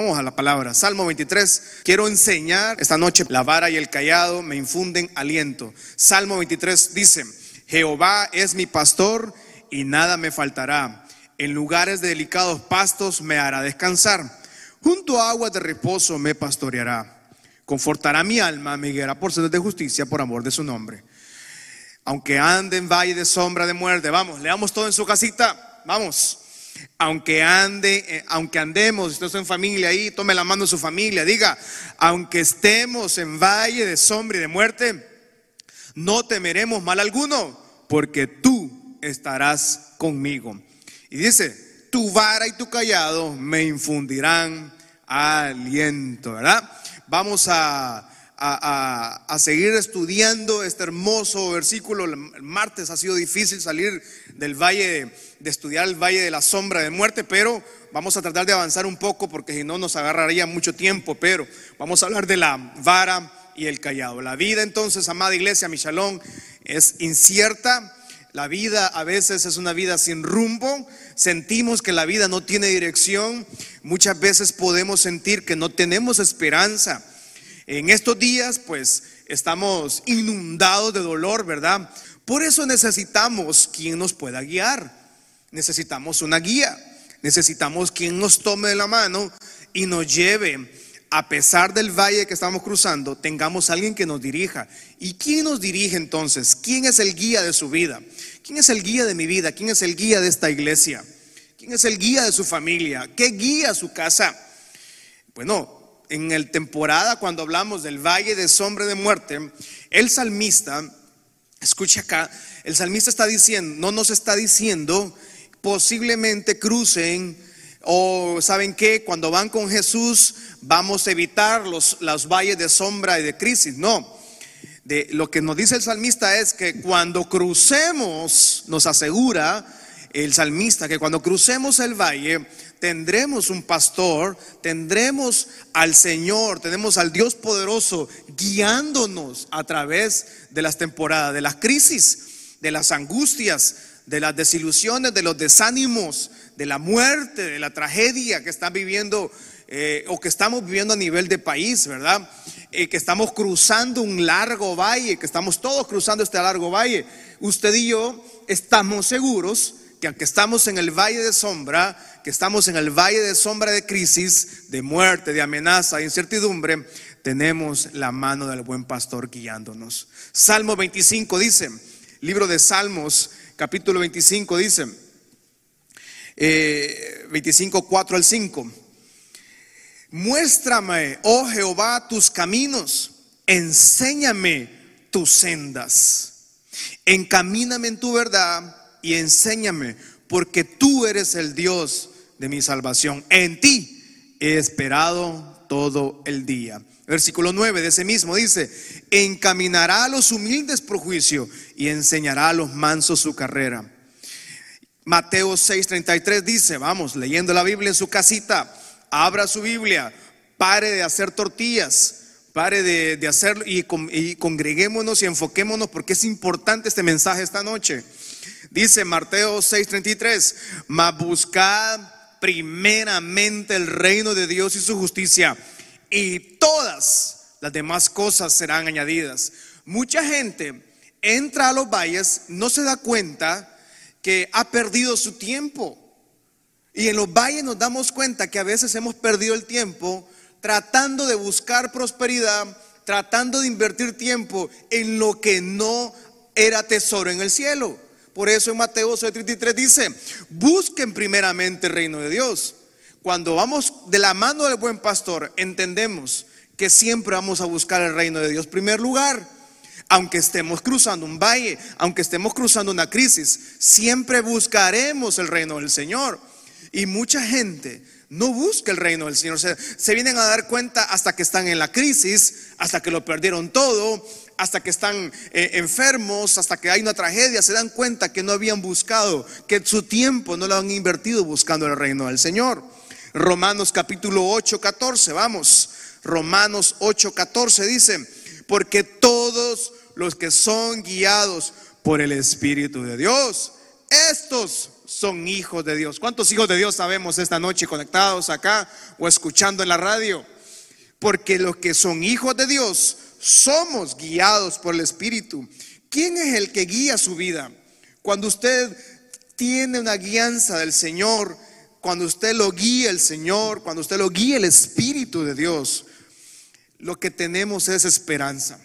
Vamos a la palabra, Salmo 23. Quiero enseñar esta noche, la vara y el cayado me infunden aliento. Salmo 23 dice: Jehová es mi pastor y nada me faltará. En lugares de delicados pastos me hará descansar. Junto a aguas de reposo me pastoreará. Confortará mi alma, me guiará por sendas de justicia, por amor de su nombre. Aunque ande en valle de sombra de muerte. Vamos, leamos todo en su casita. Vamos. Aunque andemos, usted está en familia ahí, tome la mano de su familia, diga: aunque estemos en valle de sombra y de muerte, no temeremos mal alguno, porque tú estarás conmigo. Y dice: tu vara y tu cayado me infundirán aliento, ¿verdad? Vamos a seguir estudiando este hermoso versículo. El martes ha sido difícil salir del valle, de estudiar el valle de la sombra de muerte, pero vamos a tratar de avanzar un poco, porque si no nos agarraría mucho tiempo. Pero vamos a hablar de la vara y el cayado. La vida, entonces, amada iglesia, mi shalom, es incierta. La vida a veces es una vida sin rumbo. Sentimos que la vida no tiene dirección. Muchas veces podemos sentir que no tenemos esperanza. En estos días, pues, estamos inundados de dolor, ¿verdad? Por eso necesitamos quien nos pueda guiar. Necesitamos una guía. Necesitamos quien nos tome de la mano y nos lleve. A pesar del valle que estamos cruzando, tengamos alguien que nos dirija. ¿Y quién nos dirige entonces? ¿Quién es el guía de su vida? ¿Quién es el guía de mi vida? ¿Quién es el guía de esta iglesia? ¿Quién es el guía de su familia? ¿Qué guía su casa? Bueno, en el temporada cuando hablamos del valle de sombra de muerte, el salmista, escucha acá, el salmista está diciendo, no nos está diciendo posiblemente crucen o saben que cuando van con Jesús vamos a evitar los valles de sombra y de crisis. No, de lo que nos dice el salmista es que cuando crucemos, nos asegura el salmista que cuando crucemos el valle tendremos un pastor, tendremos al Señor, tenemos al Dios poderoso guiándonos a través de las temporadas, de las crisis, de las angustias, de las desilusiones, de los desánimos, de la muerte, de la tragedia que están viviendo o que estamos viviendo a nivel de país, ¿verdad? Que estamos cruzando un largo valle, que estamos todos cruzando este largo valle. Usted y yo estamos seguros que aunque estamos en el valle de sombra, que estamos en el valle de sombra de crisis, de muerte, de amenaza, de incertidumbre, tenemos la mano del buen pastor guiándonos. Salmo 25 dice, libro de Salmos, capítulo 25 dice, 25:4-5. Muéstrame, oh Jehová, tus caminos, enséñame tus sendas, encamíname en tu verdad y enséñame, porque tú eres el Dios de mi salvación. En ti he esperado todo el día. Versículo 9 de ese mismo dice: encaminará a los humildes por juicio y enseñará a los mansos su carrera. Mateo 6:33 dice, vamos leyendo la Biblia en su casita, abra su Biblia, pare de hacer tortillas, pare de hacerlo y congreguémonos y enfoquémonos, porque es importante este mensaje esta noche. Dice Mateo 6:33: mas buscad primeramente el reino de Dios y su justicia, y todas las demás cosas serán añadidas. Mucha gente entra a los valles, no se da cuenta que ha perdido su tiempo. Y en los valles nos damos cuenta que a veces hemos perdido el tiempo tratando de buscar prosperidad, tratando de invertir tiempo en lo que no era tesoro en el cielo. Por eso en Mateo 6:33 dice: busquen primeramente el reino de Dios. Cuando vamos de la mano del buen pastor, entendemos que siempre vamos a buscar el reino de Dios en primer lugar. Aunque estemos cruzando un valle, aunque estemos cruzando una crisis, siempre buscaremos el reino del Señor. Y mucha gente no busca el reino del Señor. Se vienen a dar cuenta hasta que están en la crisis, hasta que lo perdieron todo, hasta que están enfermos, hasta que hay una tragedia. Se dan cuenta que no habían buscado, que su tiempo no lo han invertido buscando el reino del Señor. Romanos capítulo 8:14, vamos. Romanos 8:14 dice: porque todos los que son guiados por el Espíritu de Dios, estos son hijos de Dios. ¿Cuántos hijos de Dios sabemos esta noche conectados acá o escuchando en la radio? Porque los que son hijos de Dios somos guiados por el Espíritu. ¿Quién es el que guía su vida? Cuando usted tiene una guianza del Señor, cuando usted lo guía el Señor, cuando usted lo guía el Espíritu de Dios, lo que tenemos es esperanza.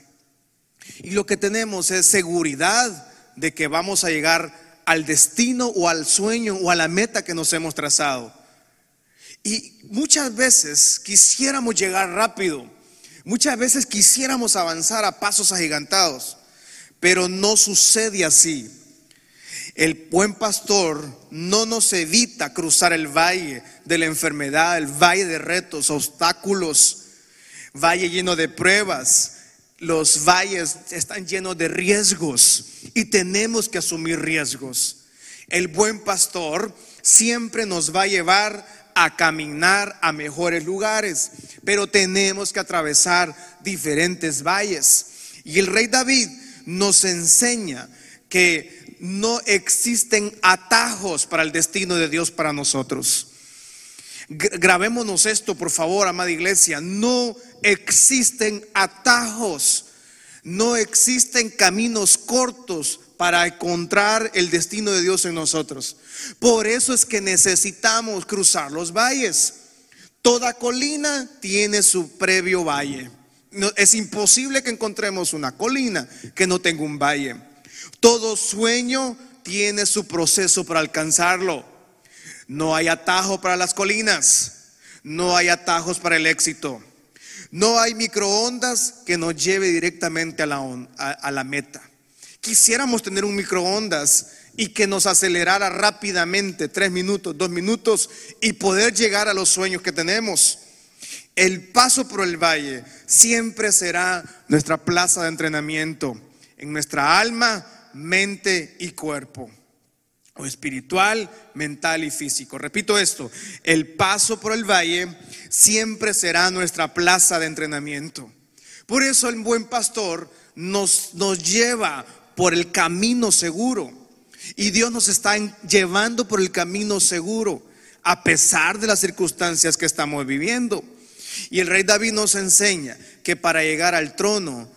Y lo que tenemos es seguridad de que vamos a llegar al destino o al sueño o a la meta que nos hemos trazado. Y muchas veces quisiéramos llegar rápido, muchas veces quisiéramos avanzar a pasos agigantados, pero no sucede así. El buen pastor no nos evita cruzar el valle de la enfermedad, el valle de retos, obstáculos, valle lleno de pruebas. Los valles están llenos de riesgos y tenemos que asumir riesgos. El buen pastor siempre nos va a llevar a caminar a mejores lugares, pero tenemos que atravesar diferentes valles. Y el rey David nos enseña que no existen atajos para el destino de Dios para nosotros. Grabémonos esto, por favor, amada iglesia. No existen atajos, no existen caminos cortos para encontrar el destino de Dios en nosotros. Por eso es que necesitamos cruzar los valles. Toda colina tiene su previo valle. No, es imposible que encontremos una colina que no tenga un valle. Todo sueño tiene su proceso para alcanzarlo. No hay atajo para las colinas, no hay atajos para el éxito, no hay microondas que nos lleve directamente a la meta. Quisiéramos tener un microondas y que nos acelerara rápidamente 3 minutos, 2 minutos y poder llegar a los sueños que tenemos. El paso por el valle siempre será nuestra plaza de entrenamiento en nuestra alma, mente y cuerpo. O espiritual, mental y físico. Repito esto: el paso por el valle siempre será nuestra plaza de entrenamiento. Por eso el buen pastor nos lleva por el camino seguro. Y Dios nos está llevando por el camino seguro, a pesar de las circunstancias que estamos viviendo. Y el rey David nos enseña que para llegar al trono,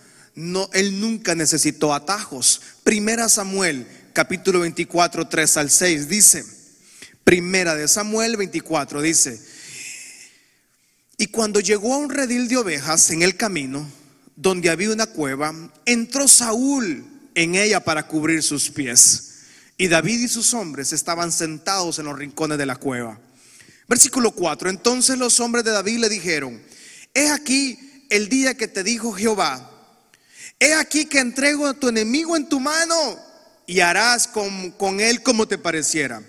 él nunca necesitó atajos. Primera Samuel capítulo 24, 3 al 6 dice, Primera de Samuel 24 dice: y cuando llegó a un redil de ovejas en el camino, donde había una cueva, entró Saúl en ella para cubrir sus pies, y David y sus hombres estaban sentados en los rincones de la cueva. Versículo 4: entonces los hombres de David le dijeron: he aquí el día que te dijo Jehová, he aquí que entrego a tu enemigo en tu mano, y harás con él como te pareciera.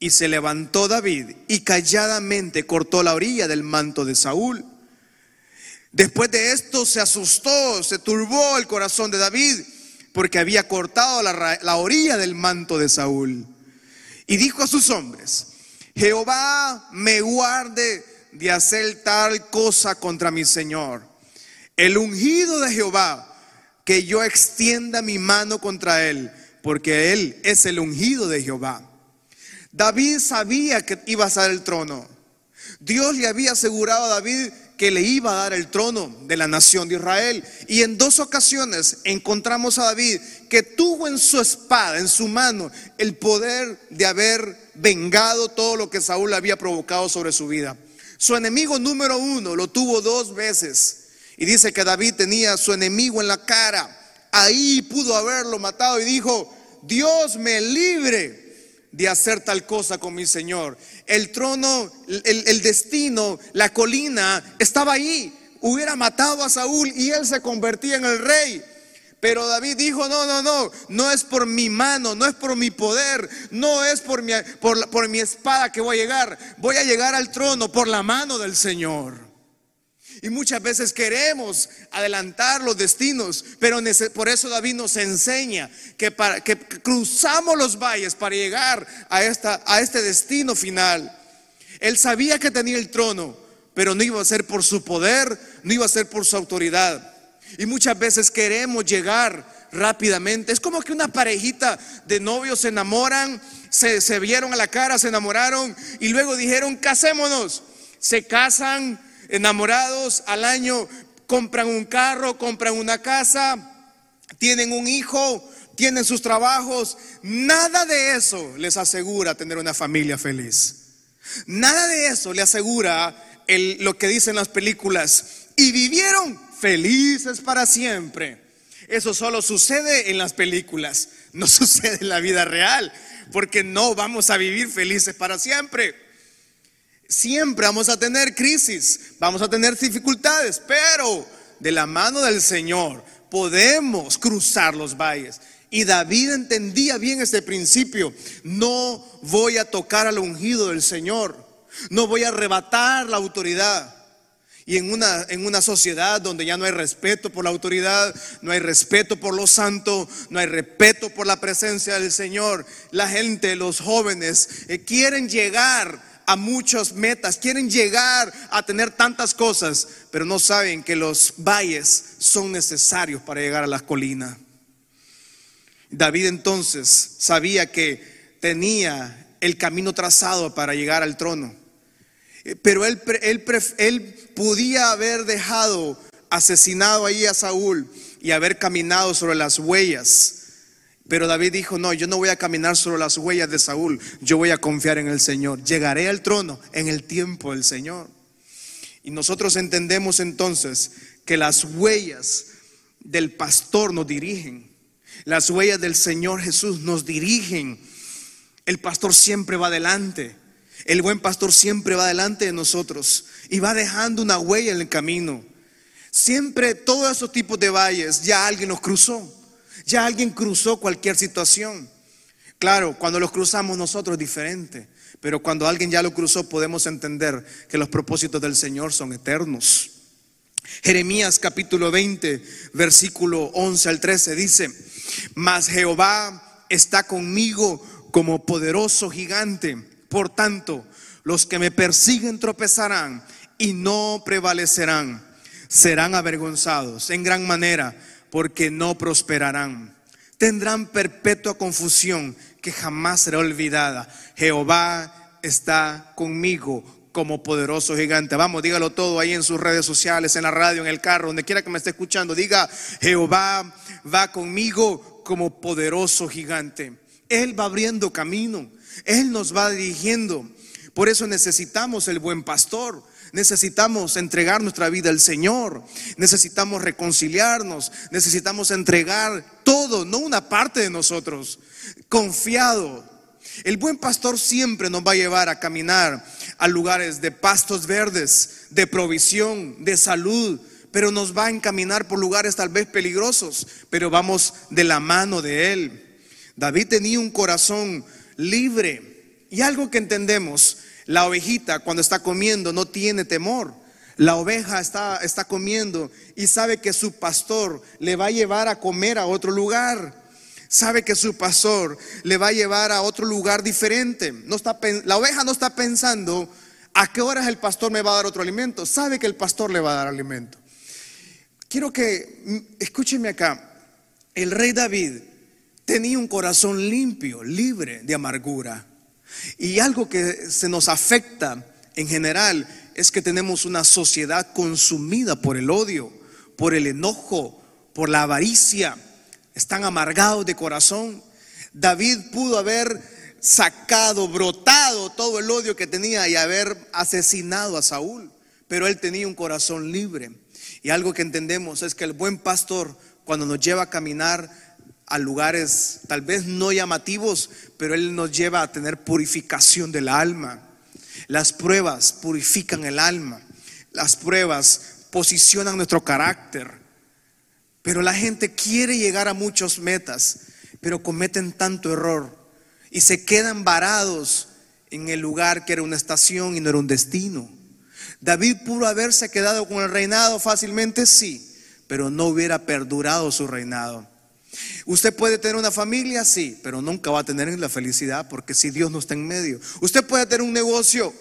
Y se levantó David y calladamente cortó la orilla del manto de Saúl. Después de esto se asustó, se turbó el corazón de David, porque había cortado la orilla del manto de Saúl. Y dijo a sus hombres: Jehová me guarde de hacer tal cosa contra mi señor, el ungido de Jehová, que yo extienda mi mano contra él, porque él es el ungido de Jehová. David sabía que iba a ser el trono. Dios le había asegurado a David que le iba a dar el trono de la nación de Israel. Y en 2 ocasiones encontramos a David que tuvo en su espada, en su mano, el poder de haber vengado todo lo que Saúl había provocado sobre su vida. Su enemigo número 1 lo tuvo 2 veces. Y dice que David tenía a su enemigo en la cara. Ahí pudo haberlo matado y dijo: Dios me libre de hacer tal cosa con mi señor. El trono, el destino, la colina estaba ahí. Hubiera matado a Saúl y él se convertía en el rey. Pero David dijo: no es por mi mano, no es por mi poder, no es por mi espada que voy a llegar. Voy a llegar al trono por la mano del Señor. Y muchas veces queremos adelantar los destinos, pero por eso David nos enseña que cruzamos los valles para llegar a este destino final. Él sabía que tenía el trono, pero no iba a ser por su poder, no iba a ser por su autoridad. Y muchas veces queremos llegar rápidamente. Es como que una parejita de novios se enamoran, se vieron a la cara, se enamoraron y luego dijeron casémonos. Se casan enamorados, al año compran un carro, compran una casa, tienen un hijo, tienen sus trabajos. Nada de eso les asegura tener una familia feliz. Nada de eso le asegura lo que dicen las películas. Y vivieron felices para siempre. Eso solo sucede en las películas, no sucede en la vida real, porque no vamos a vivir felices para siempre. Siempre vamos a tener crisis, vamos a tener dificultades, pero de la mano del Señor podemos cruzar los valles. Y David entendía bien este principio: no voy a tocar al ungido del Señor, no voy a arrebatar la autoridad. Y en una sociedad donde ya no hay respeto por la autoridad, no hay respeto por lo santo, no hay respeto por la presencia del Señor, la gente, los jóvenes quieren llegar a muchas metas, quieren llegar a tener tantas cosas, pero no saben que los valles son necesarios para llegar a las colinas. David entonces sabía que tenía el camino trazado para llegar al trono, pero él podía haber dejado asesinado ahí a Saúl y haber caminado sobre las huellas. Pero David dijo: no, yo no voy a caminar sobre las huellas de Saúl, yo voy a confiar en el Señor, llegaré al trono en el tiempo del Señor. Y nosotros entendemos entonces que las huellas del pastor nos dirigen. Las huellas del Señor Jesús nos dirigen. El pastor siempre va adelante. El buen pastor siempre va adelante de nosotros y va dejando una huella en el camino. Siempre todos esos tipos de valles ya alguien los cruzó. Ya alguien cruzó cualquier situación. Claro, cuando los cruzamos nosotros es diferente, pero cuando alguien ya lo cruzó podemos entender que los propósitos del Señor son eternos. Jeremías capítulo 20 versículo 11 al 13 dice: mas Jehová está conmigo como poderoso gigante, por tanto los que me persiguen tropezarán y no prevalecerán, serán avergonzados en gran manera porque no prosperarán, tendrán perpetua confusión que jamás será olvidada. Jehová está conmigo como poderoso gigante. Vamos, dígalo todo ahí en sus redes sociales, en la radio, en el carro, donde quiera que me esté escuchando. Diga: Jehová va conmigo como poderoso gigante. Él va abriendo camino, Él nos va dirigiendo. Por eso necesitamos el buen pastor. Necesitamos entregar nuestra vida al Señor. Necesitamos reconciliarnos. Necesitamos entregar todo, no una parte de nosotros. Confiado. El buen pastor siempre nos va a llevar a caminar a lugares de pastos verdes, de provisión, de salud, pero nos va a encaminar por lugares tal vez peligrosos, pero vamos de la mano de Él. David tenía un corazón libre, y algo que entendemos: la ovejita cuando está comiendo no tiene temor. La oveja está comiendo y sabe que su pastor le va a llevar a comer a otro lugar. Sabe que su pastor le va a llevar a otro lugar diferente. La oveja no está pensando a qué horas el pastor me va a dar otro alimento. Sabe que el pastor le va a dar alimento. Quiero que escúchenme acá. El rey David tenía un corazón limpio, libre de amargura. Y algo que se nos afecta en general es que tenemos una sociedad consumida por el odio, por el enojo, por la avaricia. Están amargados de corazón. David pudo haber sacado, brotado todo el odio que tenía y haber asesinado a Saúl, pero él tenía un corazón libre. Y algo que entendemos es que el buen pastor, cuando nos lleva a caminar a lugares tal vez no llamativos, pero él nos lleva a tener purificación del alma. Las pruebas purifican el alma. Las pruebas posicionan nuestro carácter. Pero la gente quiere llegar a muchas metas, pero cometen tanto error y se quedan varados en el lugar que era una estación y no era un destino. David pudo haberse quedado con el reinado fácilmente, sí, pero no hubiera perdurado su reinado. Usted puede tener una familia, sí, pero nunca va a tener la felicidad, porque si Dios no está en medio. Usted puede tener un negocio,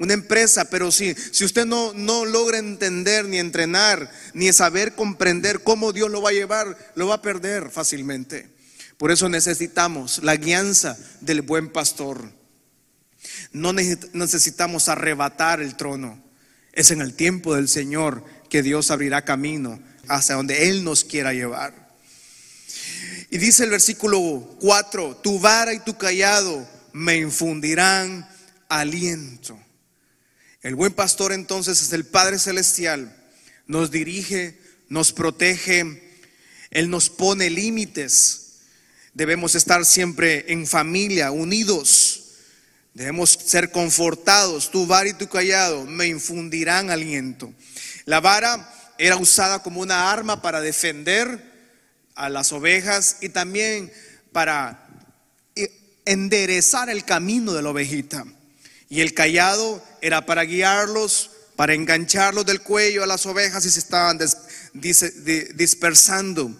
una empresa. Pero si usted no logra entender, ni entrenar, ni saber comprender cómo Dios lo va a llevar, lo va a perder fácilmente. Por eso necesitamos la guianza del buen pastor. No necesitamos arrebatar el trono. Es en el tiempo del Señor que Dios abrirá camino hacia donde Él nos quiera llevar. Y dice el versículo 4: tu vara y tu cayado me infundirán aliento. El buen pastor entonces es el Padre Celestial. Nos dirige, nos protege, Él nos pone límites. Debemos estar siempre en familia, unidos. Debemos ser confortados. Tu vara y tu cayado me infundirán aliento. La vara era usada como una arma para defender a las ovejas y también para enderezar el camino de la ovejita. Y el cayado era para guiarlos, para engancharlos del cuello a las ovejas si se estaban dispersando.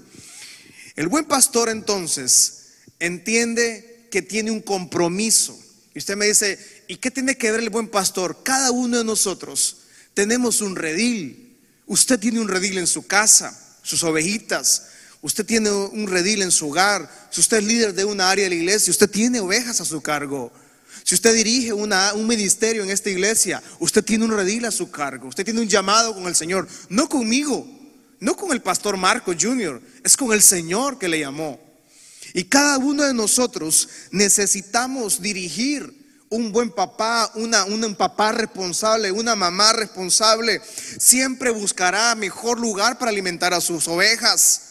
El buen pastor entonces entiende que tiene un compromiso. Y usted me dice, ¿y qué tiene que ver el buen pastor? Cada uno de nosotros tenemos un redil. Usted tiene un redil en su casa, sus ovejitas. Usted tiene un redil en su hogar. Si usted es líder de una área de la iglesia, usted tiene ovejas a su cargo. Si usted dirige un ministerio en esta iglesia, usted tiene un redil a su cargo. Usted tiene un llamado con el Señor. No conmigo, no con el pastor Marco Jr., es con el Señor que le llamó. Y cada uno de nosotros necesitamos dirigir un buen papá, un papá responsable, una mamá responsable. Siempre buscará mejor lugar para alimentar a sus ovejas.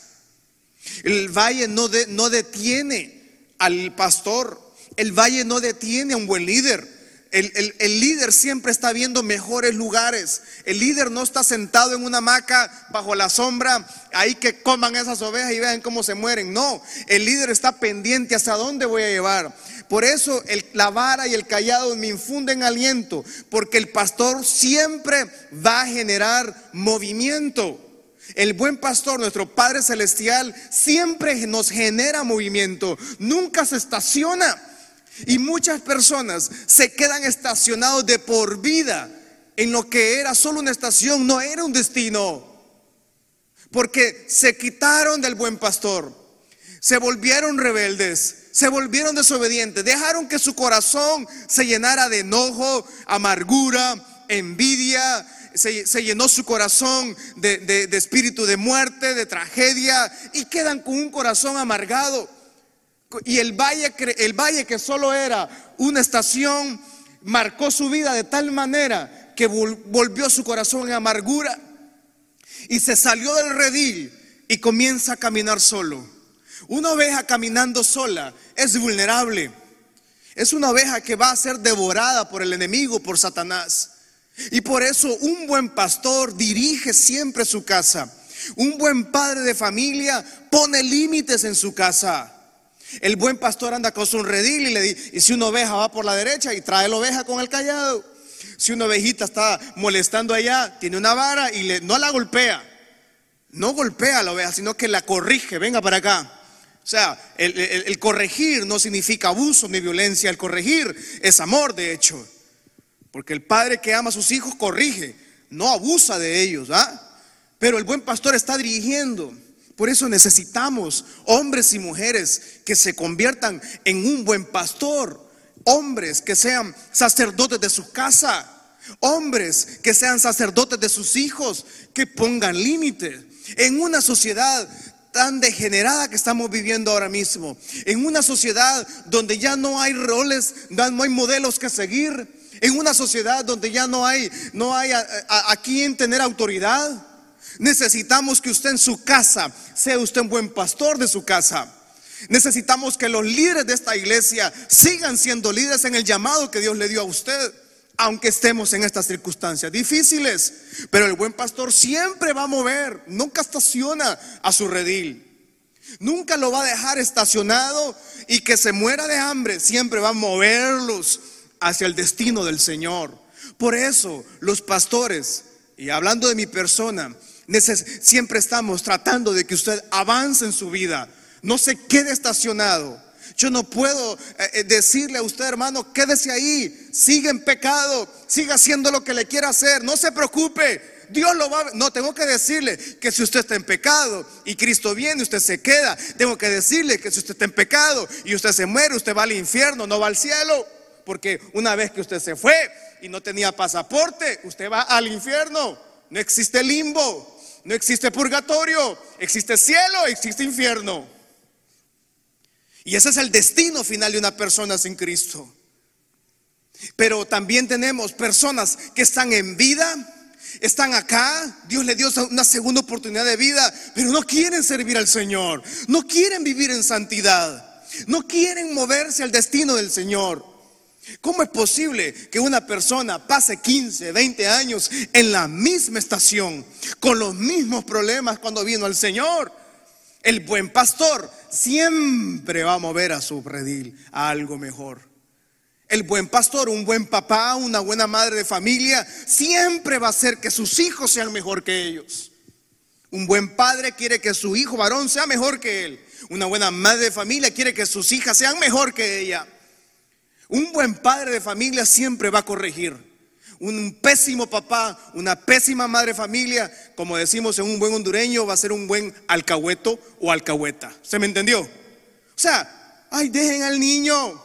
El valle no detiene al pastor. El valle no detiene a un buen líder. El líder siempre está viendo mejores lugares. El líder no está sentado en una hamaca bajo la sombra, ahí que coman esas ovejas y vean cómo se mueren. No, el líder está pendiente hacia dónde voy a llevar. Por eso la vara y el cayado me infunden aliento, porque el pastor siempre va a generar movimiento. El buen pastor, nuestro Padre Celestial, siempre nos genera movimiento. Nunca se estaciona. Y muchas personas se quedan estacionados de por vida en lo que era solo una estación, no era un destino, porque se quitaron del buen pastor, se volvieron rebeldes, se volvieron desobedientes, dejaron que su corazón se llenara de enojo, amargura, envidia. Se llenó su corazón de espíritu de muerte, de tragedia, y quedan con un corazón amargado. Y el valle que solo era una estación marcó su vida de tal manera que volvió su corazón en amargura, y se salió del redil y comienza a caminar solo. Una oveja caminando sola es vulnerable. Es una oveja que va a ser devorada por el enemigo, por Satanás. Y por eso un buen pastor dirige siempre su casa. Un buen padre de familia pone límites en su casa. El buen pastor anda con su redil y si una oveja va por la derecha y trae la oveja con el cayado. Si una ovejita está molestando allá, tiene una vara y no la golpea. No golpea a la oveja, sino que la corrige, venga para acá. O sea, el corregir no significa abuso ni violencia. El corregir es amor, de hecho. Porque el padre que ama a sus hijos corrige, no abusa de ellos, ¿ah? Pero el buen pastor está dirigiendo. Por eso necesitamos hombres y mujeres que se conviertan en un buen pastor, hombres que sean sacerdotes de su casa, hombres que sean sacerdotes de sus hijos, que pongan límites. En una sociedad tan degenerada que estamos viviendo ahora mismo, en una sociedad donde ya no hay roles, no hay modelos que seguir, en una sociedad donde ya no hay a quien tener autoridad. Necesitamos que usted en su casa sea usted un buen pastor de su casa. Necesitamos que los líderes de esta iglesia sigan siendo líderes en el llamado que Dios le dio a usted, aunque estemos en estas circunstancias difíciles. Pero el buen pastor siempre va a mover, nunca estaciona a su redil, nunca lo va a dejar estacionado y que se muera de hambre. Siempre va a moverlos hacia el destino del Señor. Por eso los pastores, y hablando de mi persona, siempre estamos tratando de que usted avance en su vida, no se quede estacionado. Yo no puedo decirle a usted, hermano, quédese ahí, sigue en pecado, siga haciendo lo que le quiera hacer, no se preocupe. Dios lo va a ver. No, tengo que decirle que si usted está en pecado y Cristo viene, usted se queda. Tengo que decirle que si usted está en pecado y usted se muere, usted va al infierno, no va al cielo. Porque una vez que usted se fue y no tenía pasaporte, usted va al infierno. No existe limbo, no existe purgatorio, existe cielo, existe infierno. Y ese es el destino final de una persona sin Cristo. Pero también tenemos personas que están en vida, están acá, Dios le dio una segunda oportunidad de vida, pero no quieren servir al Señor, no quieren vivir en santidad, no quieren moverse al destino del Señor. ¿Cómo es posible que una persona pase 15, 20 años en la misma estación, con los mismos problemas cuando vino al Señor? El buen pastor siempre va a mover a su redil a algo mejor. El buen pastor, un buen papá, una buena madre de familia, siempre va a hacer que sus hijos sean mejor que ellos. Un buen padre quiere que su hijo varón sea mejor que él. Una buena madre de familia quiere que sus hijas sean mejor que ella. Un buen padre de familia siempre va a corregir. Un pésimo papá, una pésima madre de familia, como decimos en un buen hondureño, va a ser un buen alcahueto o alcahueta. ¿Se me entendió? O sea, ay, dejen al niño,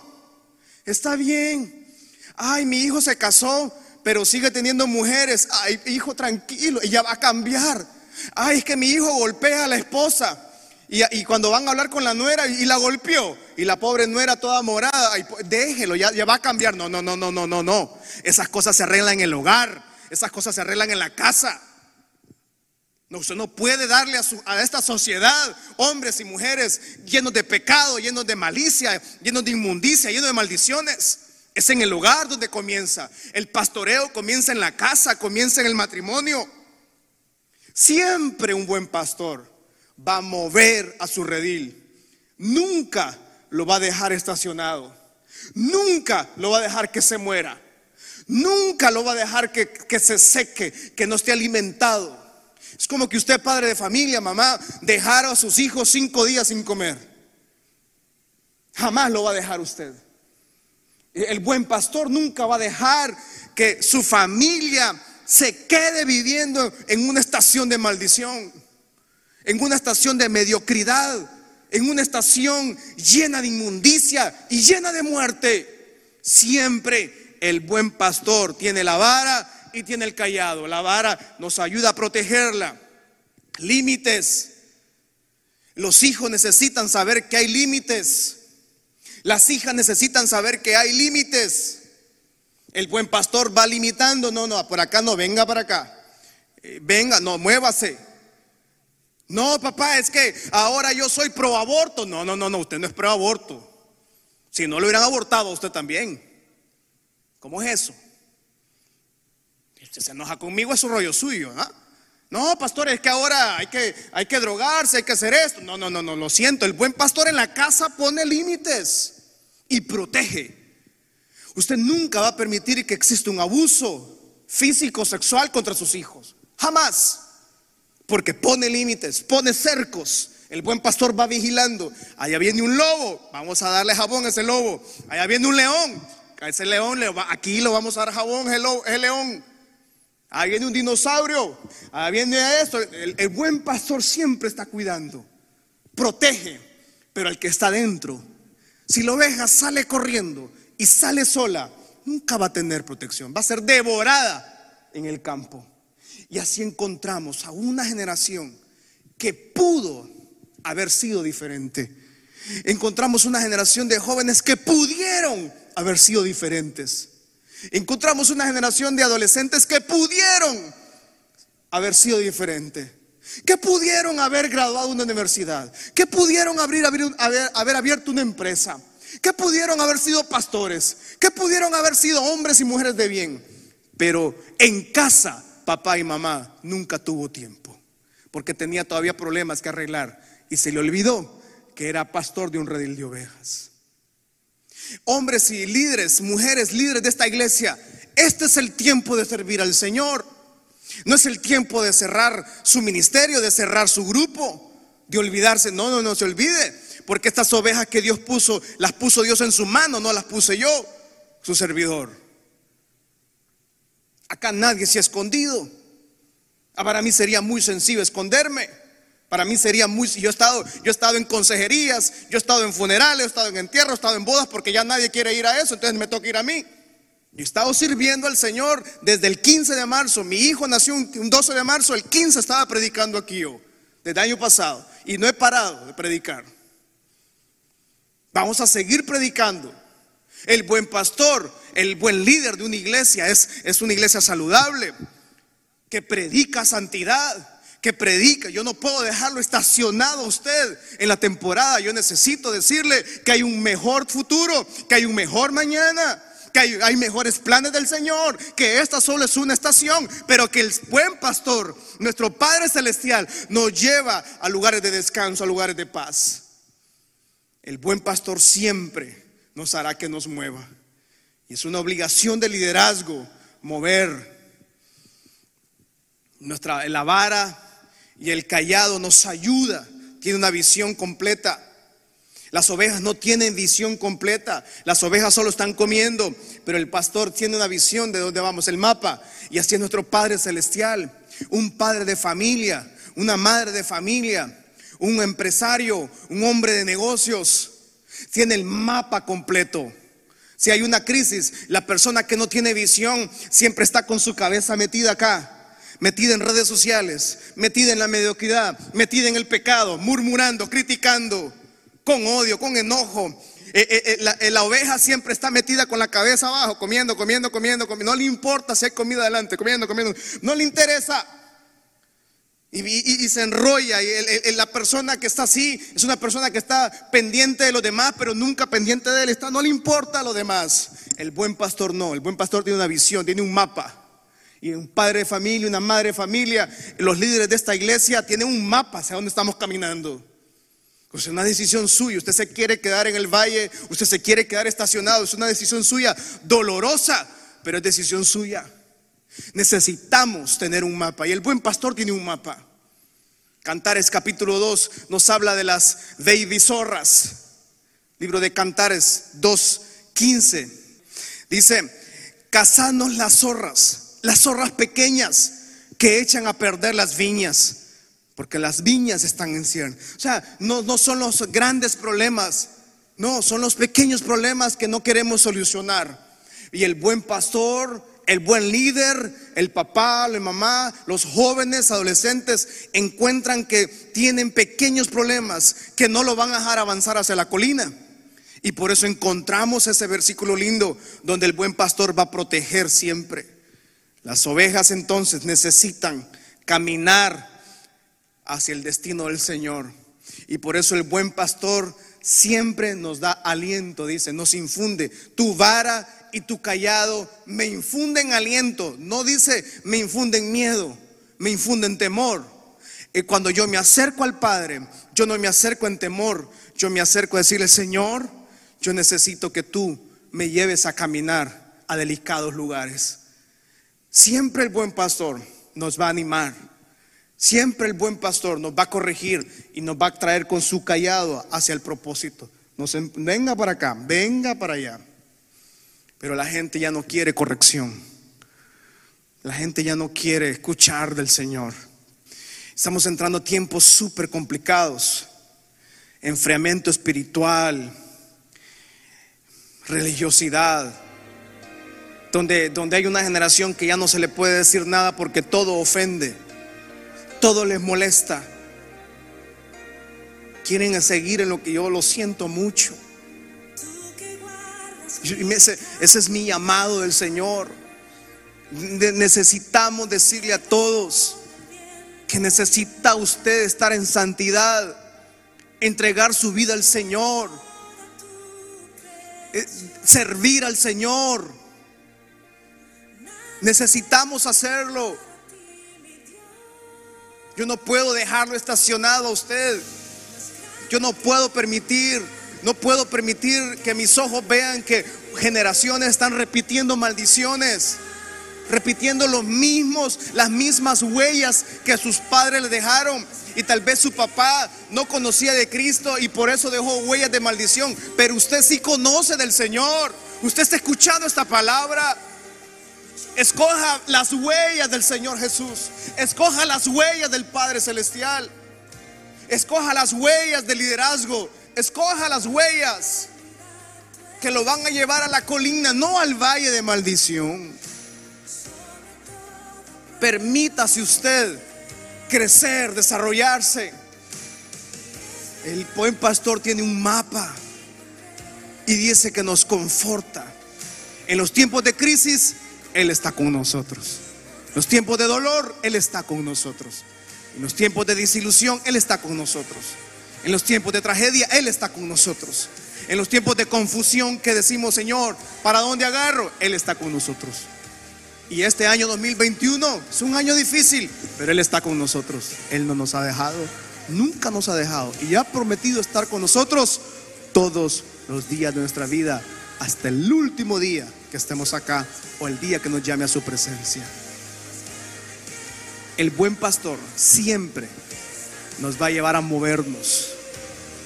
está bien. Ay, mi hijo se casó, pero sigue teniendo mujeres. Ay, hijo, tranquilo, ella va a cambiar. Ay, es que mi hijo golpea a la esposa. Y cuando van a hablar con la nuera y la golpeó, y la pobre nuera toda morada. Ay, déjelo, ya va a cambiar. No. Esas cosas se arreglan en el hogar, esas cosas se arreglan en la casa. No, usted no puede darle a esta sociedad hombres y mujeres llenos de pecado, llenos de malicia, llenos de inmundicia, llenos de maldiciones. Es en el hogar donde comienza. El pastoreo comienza en la casa, comienza en el matrimonio. Siempre un buen pastor va a mover a su redil. Nunca lo va a dejar estacionado. Nunca lo va a dejar que se muera. Nunca lo va a dejar que se seque, que no esté alimentado. Es como que usted, padre de familia, mamá, dejara a sus hijos 5 días sin comer. Jamás lo va a dejar usted. El buen pastor nunca va a dejar que su familia se quede viviendo en una estación de maldición, en una estación de mediocridad, en una estación llena de inmundicia y llena de muerte. Siempre el buen pastor tiene la vara y tiene el cayado. La vara nos ayuda a protegerla. Límites. Los hijos necesitan saber que hay límites. Las hijas necesitan saber que hay límites. El buen pastor va limitando. No, por acá no, venga para acá. Venga, no, muévase. No, papá, es que ahora yo soy pro aborto. No, usted no es pro aborto. Si no, lo hubieran abortado a usted también. ¿Cómo es eso? Se enoja conmigo, es su rollo suyo, ¿ah? No, pastor, es que ahora hay que drogarse, hay que hacer esto. No, lo siento. El buen pastor en la casa pone límites y protege. Usted nunca va a permitir que exista un abuso físico, sexual contra sus hijos. Jamás. Porque pone límites, pone cercos. El buen pastor va vigilando. Allá viene un lobo, vamos a darle jabón a ese lobo. Allá viene un león, a ese león, aquí lo vamos a dar jabón, el león. Ahí viene un dinosaurio, ahí viene esto. El buen pastor siempre está cuidando, protege, pero el que está dentro, si la oveja sale corriendo y sale sola, nunca va a tener protección, va a ser devorada en el campo. Y así encontramos a una generación que pudo haber sido diferente. Encontramos una generación de jóvenes que pudieron haber sido diferentes. Encontramos una generación de adolescentes que pudieron haber sido diferente, que pudieron haber graduado una universidad, que pudieron haber abierto una empresa, que pudieron haber sido pastores, que pudieron haber sido hombres y mujeres de bien. Pero en casa, papá y mamá nunca tuvo tiempo, porque tenía todavía problemas que arreglar y se le olvidó que era pastor de un redil de ovejas. Hombres y líderes, mujeres líderes de esta iglesia, este es el tiempo de servir al Señor. No es el tiempo de cerrar su ministerio, de cerrar su grupo, de olvidarse. No se olvide, porque estas ovejas que Dios puso, las puso Dios en su mano, no las puse yo, su servidor. Acá nadie se ha escondido. Para mí sería muy sencillo esconderme. Para mí sería muy... Yo he estado en consejerías, yo he estado en funerales, yo he estado en entierros, he estado en bodas, porque ya nadie quiere ir a eso, entonces me toca ir a mí. Yo he estado sirviendo al Señor desde el 15 de marzo. Mi hijo nació un 12 de marzo, el 15 estaba predicando aquí yo, desde el año pasado. Y no he parado de predicar. Vamos a seguir predicando. El buen pastor, el buen líder de una iglesia es una iglesia saludable, que predica santidad, que predica. Yo no puedo dejarlo estacionado a usted en la temporada. Yo necesito decirle que hay un mejor futuro, que hay un mejor mañana, que hay mejores planes del Señor, que esta solo es una estación, pero que el buen pastor, nuestro Padre Celestial, nos lleva a lugares de descanso, a lugares de paz. El buen pastor siempre nos hará que nos mueva, y es una obligación de liderazgo mover la vara, y el callado nos ayuda, tiene una visión completa. Las ovejas no tienen visión completa, las ovejas solo están comiendo, pero el pastor tiene una visión de dónde vamos, el mapa. Y así es nuestro Padre Celestial, un padre de familia, una madre de familia, un empresario, un hombre de negocios, tiene el mapa completo. Si hay una crisis, la persona que no tiene visión siempre está con su cabeza metida acá, metida en redes sociales, metida en la mediocridad, metida en el pecado, murmurando, criticando, con odio, con enojo. La oveja siempre está metida con la cabeza abajo, comiendo. No le importa si hay comida adelante, comiendo. No le interesa. Y se enrolla. Y la persona que está así es una persona que está pendiente de los demás, pero nunca pendiente de él. No le importa a los demás. El buen pastor no. El buen pastor tiene una visión, tiene un mapa. Y un padre de familia, una madre de familia, los líderes de esta iglesia tienen un mapa hacia dónde estamos caminando. Es una decisión suya. Usted se quiere quedar en el valle, usted se quiere quedar estacionado. Es una decisión suya, dolorosa, pero es decisión suya. Necesitamos tener un mapa, y el buen pastor tiene un mapa. Cantares capítulo 2 nos habla de las beibizorras. Libro de Cantares 2:15 dice: cazadnos las zorras pequeñas que echan a perder las viñas, porque las viñas están en ciernes. O sea, no son los grandes problemas, no, son los pequeños problemas que no queremos solucionar. Y el buen pastor, el buen líder, el papá, la mamá, los jóvenes, adolescentes, encuentran que tienen pequeños problemas que no lo van a dejar avanzar hacia la colina. Y por eso encontramos ese versículo lindo donde el buen pastor va a proteger siempre. Las ovejas entonces necesitan caminar hacia el destino del Señor, y por eso el buen pastor siempre nos da aliento. Dice, nos infunde, tu vara y tu callado me infunden aliento. No dice, me infunden miedo, me infunden temor. Y cuando yo me acerco al Padre, yo no me acerco en temor, yo me acerco a decirle: Señor, yo necesito que tú me lleves a caminar a delicados lugares. Siempre el buen pastor nos va a animar. Siempre el buen pastor nos va a corregir y nos va a traer con su callado hacia el propósito. Venga para acá, venga para allá. Pero la gente ya no quiere corrección. La gente ya no quiere escuchar del Señor. Estamos entrando a tiempos súper complicados. Enfriamiento espiritual, religiosidad, donde hay una generación que ya no se le puede decir nada porque todo ofende, todo les molesta. Quieren seguir en lo que yo lo siento mucho. Ese es mi llamado del Señor. Necesitamos decirle a todos que necesita usted estar en santidad, entregar su vida al Señor, servir al Señor. Necesitamos hacerlo. Yo no puedo dejarlo estacionado a usted. Yo no puedo permitir que mis ojos vean que generaciones están repitiendo maldiciones. repitiendo las mismas huellas que sus padres le dejaron. Y tal vez su papá no conocía de Cristo y por eso dejó huellas de maldición. Pero usted sí conoce del Señor. Usted está escuchando esta palabra. Escoja las huellas del Señor Jesús. Escoja las huellas del Padre Celestial. Escoja las huellas del liderazgo. Escoja las huellas que lo van a llevar a la colina, no al valle de maldición. Permítase usted crecer, desarrollarse. El buen pastor tiene un mapa y dice que nos conforta. En los tiempos de crisis, Él está con nosotros. En los tiempos de dolor, Él está con nosotros. En los tiempos de desilusión, Él está con nosotros. En los tiempos de tragedia, Él está con nosotros. En los tiempos de confusión que decimos, Señor, ¿para dónde agarro? Él está con nosotros. Y este año 2021 es un año difícil, pero Él está con nosotros. Él no nos ha dejado, nunca nos ha dejado, y ha prometido estar con nosotros todos los días de nuestra vida, hasta el último día que estemos acá, o el día que nos llame a su presencia. El buen pastor siempre nos va a llevar a movernos.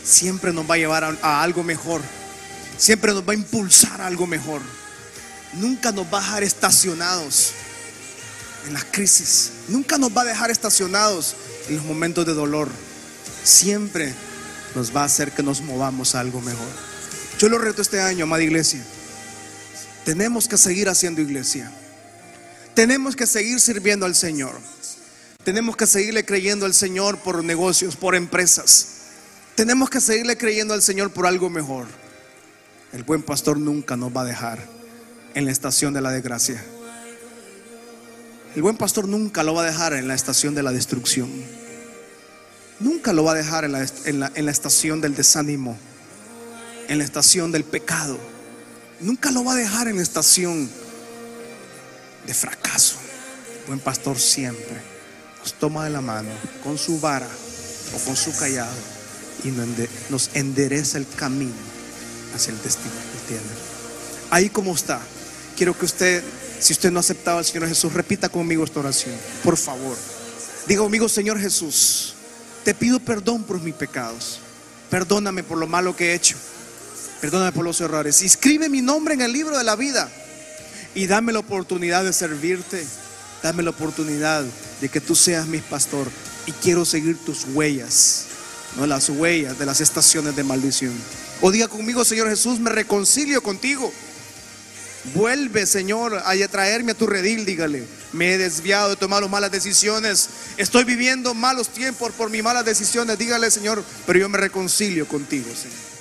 Siempre nos va a llevar a algo mejor. Siempre nos va a impulsar a algo mejor. Nunca nos va a dejar estacionados en las crisis. Nunca nos va a dejar estacionados en los momentos de dolor. Siempre nos va a hacer que nos movamos a algo mejor. Yo lo reto este año, amada iglesia. Tenemos que seguir haciendo iglesia. Tenemos que seguir sirviendo al Señor. Tenemos que seguirle creyendo al Señor por negocios, por empresas. Tenemos que seguirle creyendo al Señor por algo mejor. El buen pastor nunca nos va a dejar en la estación de la desgracia. El buen pastor nunca lo va a dejar en la estación de la destrucción. Nunca lo va a dejar en la estación del desánimo, en la estación del pecado. Nunca lo va a dejar en la estación de fracaso. El buen pastor siempre nos toma de la mano con su vara o con su cayado y nos endereza el camino hacia el destino que tiene. Ahí como está, quiero que usted, si usted no ha aceptado al Señor Jesús, repita conmigo esta oración, por favor. Diga conmigo: Señor Jesús, te pido perdón por mis pecados. Perdóname por lo malo que he hecho. Perdóname por los errores. Inscribe mi nombre en el libro de la vida y dame la oportunidad de servirte. Dame la oportunidad de que tú seas mi pastor, y quiero seguir tus huellas, no las huellas de las estaciones de maldición. O diga conmigo: Señor Jesús, me reconcilio contigo. Vuelve, Señor, a traerme a tu redil. Dígale: me he desviado, he tomado malas decisiones, estoy viviendo malos tiempos por mis malas decisiones. Dígale: Señor, pero yo me reconcilio contigo, Señor.